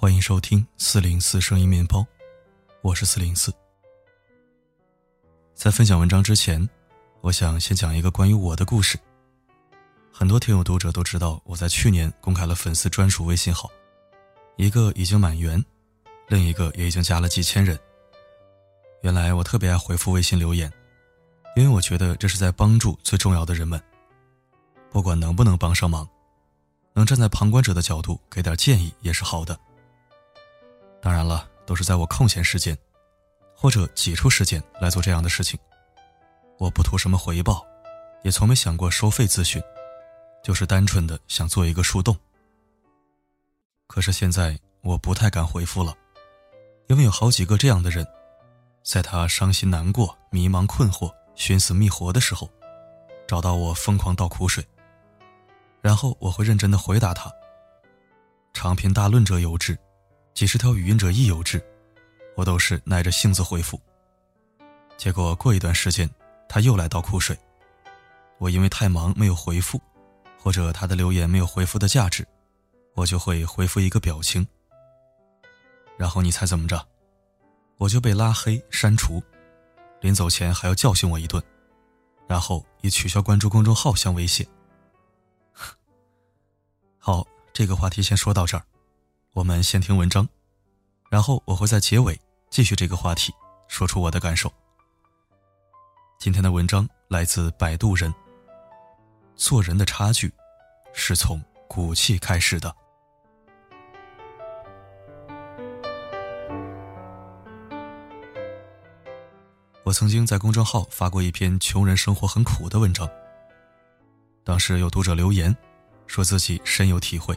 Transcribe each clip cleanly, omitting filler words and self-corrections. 欢迎收听404声音面包，我是404。在分享文章之前，我想先讲一个关于我的故事。很多听友读者都知道，我在去年公开了粉丝专属微信号，一个已经满员，另一个也已经加了几千人。原来我特别爱回复微信留言，因为我觉得这是在帮助最重要的人们，不管能不能帮上忙，能站在旁观者的角度给点建议也是好的。当然了，都是在我空闲时间或者挤出时间来做这样的事情，我不图什么回报，也从没想过收费咨询，就是单纯的想做一个树洞。可是现在我不太敢回复了，因为有好几个这样的人，在他伤心难过、迷茫困惑、寻死觅活的时候，找到我疯狂倒苦水，然后我会认真的回答他。长篇大论者有之，几十条语音者亦有之，我都是耐着性子回复。结果过一段时间他又来倒苦水，我因为太忙没有回复，或者他的留言没有回复的价值，我就会回复一个表情。然后你猜怎么着？我就被拉黑删除，临走前还要教训我一顿，然后以取消关注公众号相威胁。好，这个话题先说到这儿，我们先听文章，然后我会在结尾继续这个话题，说出我的感受。今天的文章来自摆渡人，做人的差距是从骨气开始的。我曾经在公众号发过一篇穷人生活很苦的文章，当时有读者留言说自己深有体会，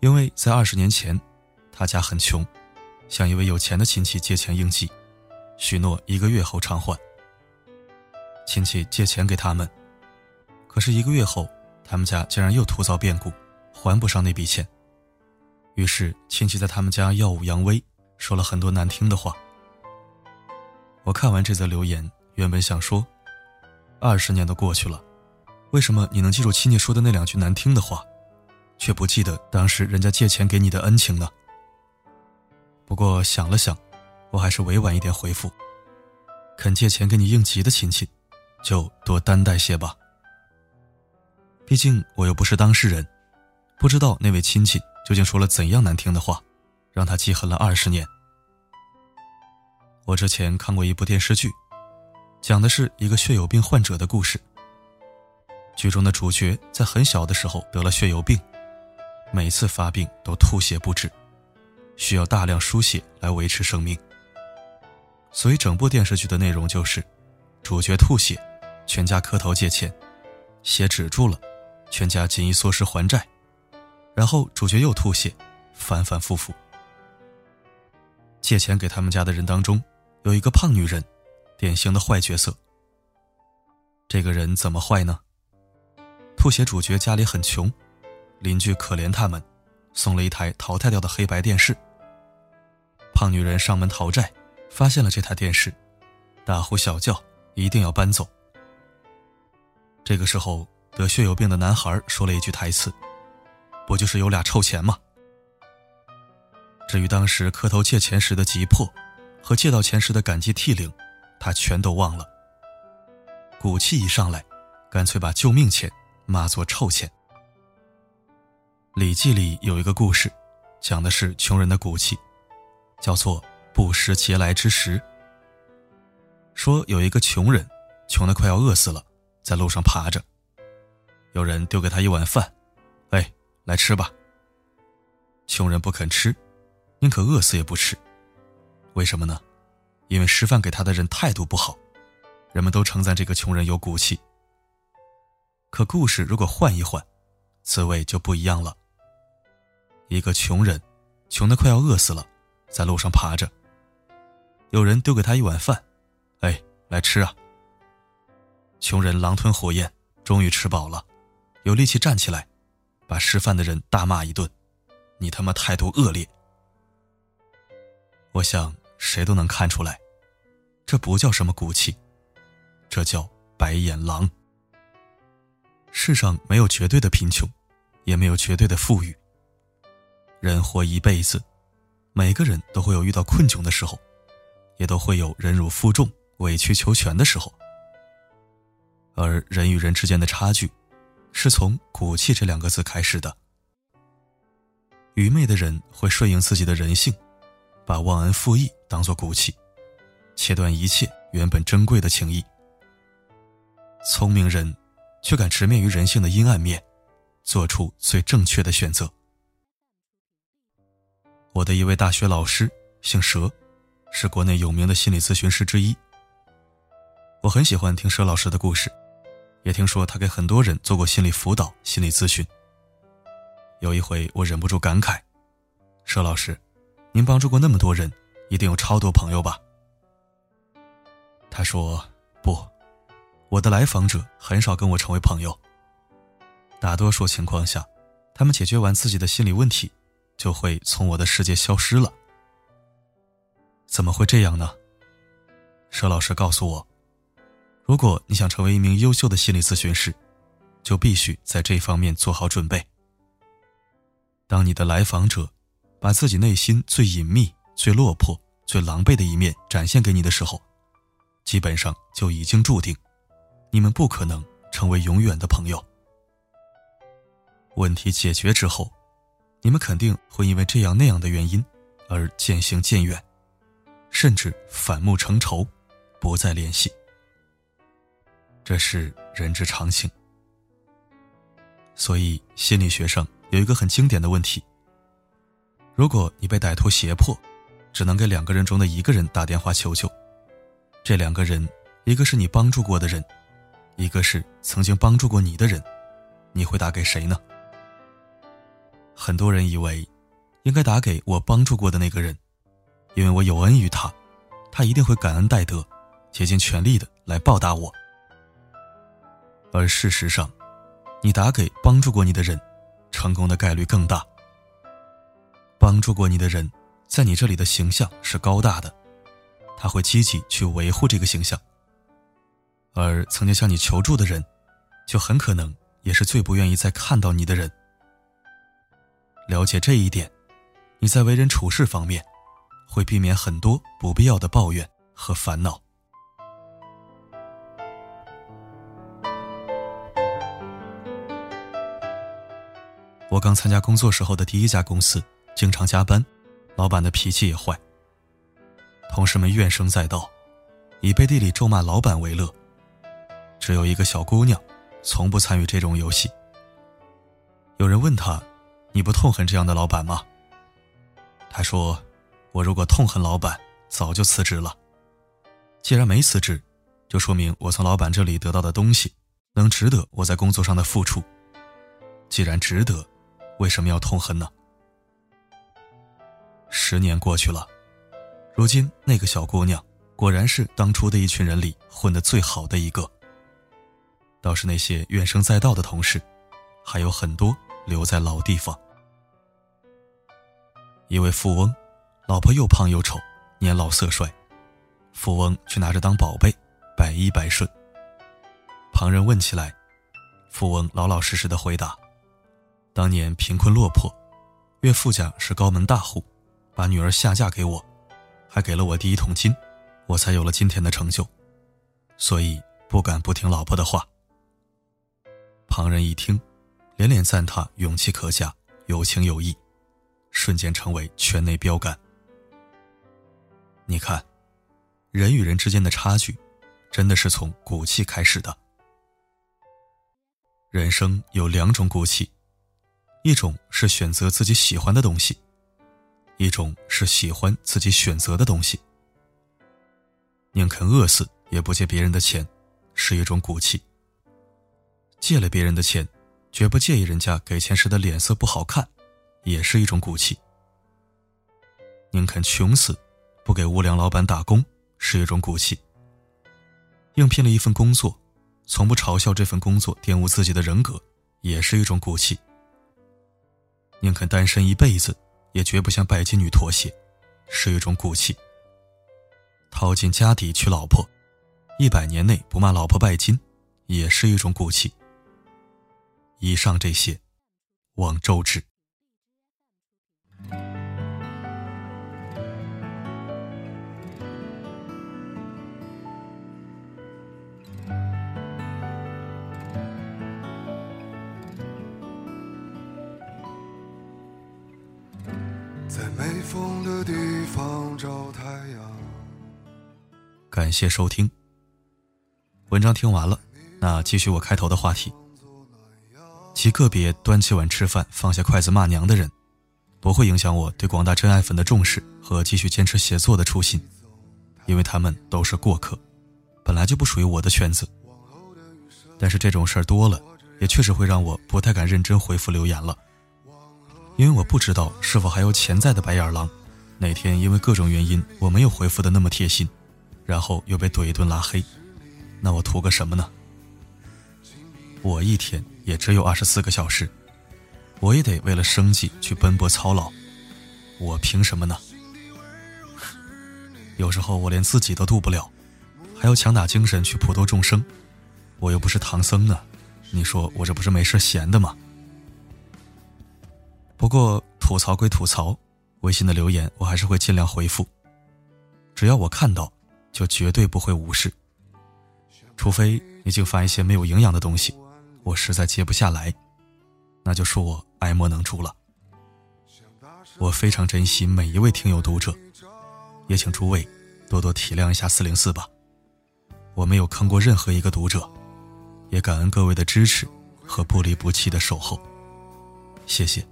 因为在20年前，他家很穷，向一位有钱的亲戚借钱应急，许诺1个月后偿还。亲戚借钱给他们，可是1个月后，他们家竟然又突遭变故，还不上那笔钱。于是亲戚在他们家耀武扬威，说了很多难听的话。我看完这则留言，原本想说，20年都过去了，为什么你能记住亲戚说的那2句难听的话，却不记得当时人家借钱给你的恩情呢？不过想了想，我还是委婉一点回复，肯借钱给你应急的亲戚，就多担待些吧。毕竟我又不是当事人，不知道那位亲戚究竟说了怎样难听的话，让他记恨了20年。我之前看过一部电视剧，讲的是一个血友病患者的故事。剧中的主角在很小的时候得了血友病，每次发病都吐血不止，需要大量输血来维持生命。所以整部电视剧的内容就是，主角吐血，全家磕头借钱，血止住了，全家紧衣缩食还债，然后主角又吐血，反反复复。借钱给他们家的人当中，有一个胖女人，典型的坏角色。这个人怎么坏呢？吐血主角家里很穷，邻居可怜他们，送了一台淘汰掉的黑白电视。胖女人上门讨债，发现了这台电视，大呼小叫，一定要搬走。这个时候，得血友病的男孩说了一句台词：“不就是有俩臭钱吗？”至于当时磕头借钱时的急迫，和借到钱时的感激涕零，他全都忘了。骨气一上来，干脆把救命钱骂作臭钱。《礼记》里有一个故事，讲的是穷人的骨气，叫做不食节来之食。说有一个穷人，穷得快要饿死了，在路上爬着，有人丢给他一碗饭，哎，来吃吧。穷人不肯吃，宁可饿死也不吃。为什么呢？因为吃饭给他的人态度不好，人们都称赞这个穷人有骨气。可故事如果换一换，滋味就不一样了。一个穷人，穷得快要饿死了，在路上爬着，有人丢给他一碗饭，哎，来吃啊。穷人狼吞虎咽，终于吃饱了，有力气站起来，把吃饭的人大骂一顿，你他妈态度恶劣。我想谁都能看出来，这不叫什么骨气，这叫白眼狼。世上没有绝对的贫穷，也没有绝对的富裕，人活一辈子，每个人都会有遇到困窘的时候，也都会有忍辱负重、委曲求全的时候。而人与人之间的差距，是从骨气这两个字开始的。愚昧的人会顺应自己的人性，把忘恩负义当作骨气，切断一切原本珍贵的情谊。聪明人却敢直面于人性的阴暗面，做出最正确的选择。我的一位大学老师姓舍，是国内有名的心理咨询师之一。我很喜欢听舍老师的故事，也听说他给很多人做过心理辅导、心理咨询。有一回我忍不住感慨，舍老师，您帮助过那么多人，一定有超多朋友吧？他说，不，我的来访者很少跟我成为朋友。大多数情况下，他们解决完自己的心理问题，就会从我的世界消失了。怎么会这样呢？舍老师告诉我，如果你想成为一名优秀的心理咨询师，就必须在这方面做好准备。当你的来访者把自己内心最隐秘、最落魄、最狼狈的一面展现给你的时候，基本上就已经注定，你们不可能成为永远的朋友。问题解决之后，你们肯定会因为这样那样的原因而渐行渐远，甚至反目成仇，不再联系。这是人之常情。所以心理学上有一个很经典的问题，如果你被歹徒胁迫，只能给两个人中的一个人打电话求救。这两个人，一个是你帮助过的人，一个是曾经帮助过你的人，你会打给谁呢？很多人以为应该打给我帮助过的那个人，因为我有恩于他，他一定会感恩戴德，竭尽全力的来报答我。而事实上，你打给帮助过你的人，成功的概率更大。帮助过你的人在你这里的形象是高大的，他会积极去维护这个形象，而曾经向你求助的人，就很可能也是最不愿意再看到你的人。了解这一点，你在为人处事方面会避免很多不必要的抱怨和烦恼。我刚参加工作时候的第一家公司，经常加班，老板的脾气也坏，同事们怨声载道，以背地里咒骂老板为乐。只有一个小姑娘从不参与这种游戏。有人问她，你不痛恨这样的老板吗？她说，我如果痛恨老板，早就辞职了。既然没辞职，就说明我从老板这里得到的东西能值得我在工作上的付出。既然值得，为什么要痛恨呢？10年过去了，如今那个小姑娘果然是当初的一群人里混得最好的一个。倒是那些怨声载道的同事，还有很多留在老地方。一位富翁，老婆又胖又丑，年老色衰，富翁却拿着当宝贝，百依百顺。旁人问起来，富翁老老实实地回答，当年贫困落魄，岳父家是高门大户，把女儿下嫁给我，还给了我第一桶金，我才有了今天的成就，所以不敢不听老婆的话。旁人一听，连连赞他勇气可嘉，有情有义，瞬间成为圈内标杆。你看，人与人之间的差距，真的是从骨气开始的。人生有2种骨气，一种是选择自己喜欢的东西，一种是喜欢自己选择的东西。宁肯饿死也不借别人的钱，是一种骨气。借了别人的钱，绝不介意人家给钱时的脸色不好看，也是一种骨气。宁肯穷死，不给无良老板打工，是一种骨气。应聘了一份工作，从不嘲笑这份工作玷污自己的人格，也是一种骨气。宁肯单身一辈子，也绝不向拜金女妥协，是一种骨气。掏尽家底娶老婆，100年内不骂老婆拜金，也是一种骨气。以上这些，望周至。在没风的地方找太阳。感谢收听，文章听完了，那继续我开头的话题。极个别端起碗吃饭放下筷子骂娘的人，不会影响我对广大真爱粉的重视和继续坚持写作的初心，因为他们都是过客，本来就不属于我的圈子。但是这种事儿多了，也确实会让我不太敢认真回复留言了，因为我不知道是否还有潜在的白眼狼，哪天因为各种原因我没有回复的那么贴心，然后又被怼一顿拉黑，那我图个什么呢？我一天也只有24个小时，我也得为了生计去奔波操劳，我凭什么呢？有时候我连自己都渡不了，还要强打精神去普度众生，我又不是唐僧呢，你说我这不是没事闲的吗？不过吐槽归吐槽，微信的留言我还是会尽量回复，只要我看到就绝对不会无视，除非你竟发一些没有营养的东西，我实在接不下来，那就说我爱莫能助了。我非常珍惜每一位听友读者，也请诸位多多体谅一下404吧，我没有坑过任何一个读者，也感恩各位的支持和不离不弃的守候，谢谢。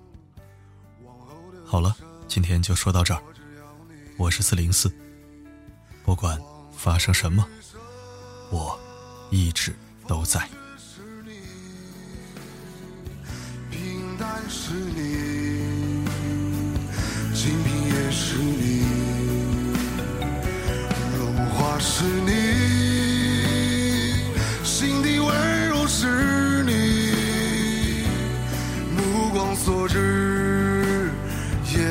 好了，今天就说到这儿，我是404，不管发生什么，我一直都在。平淡是你，清贫也是你，融化是你，心底温柔是你，目光所至也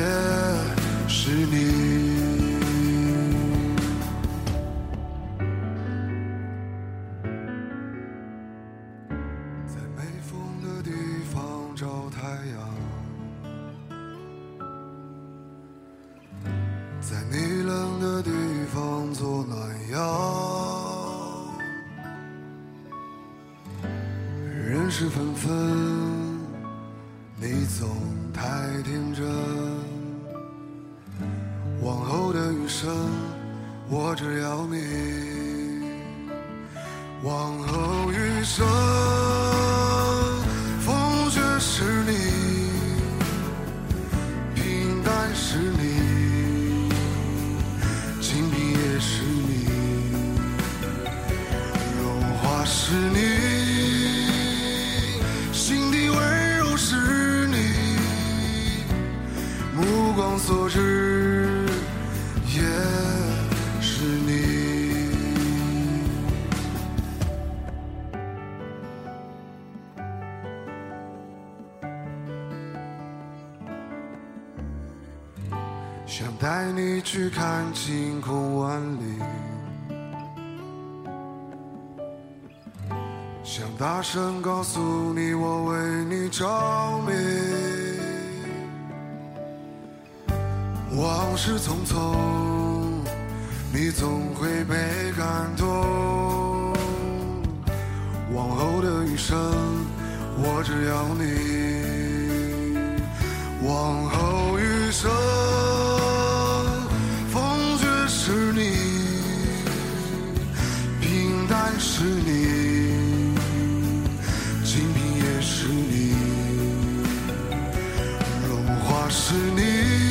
是你。在你冷的地方做暖阳，人事纷纷，你总太天真。往后的余生，我只要你。往后余生，风雪是你，平淡是你。是你，心底温柔是你，目光所至也是你。想带你去看晴空万里，想大声告诉你我为你着迷。往事匆匆，你总会被感动。往后的余生，我只要你。往后余生，风雪是你，平淡是你，是你。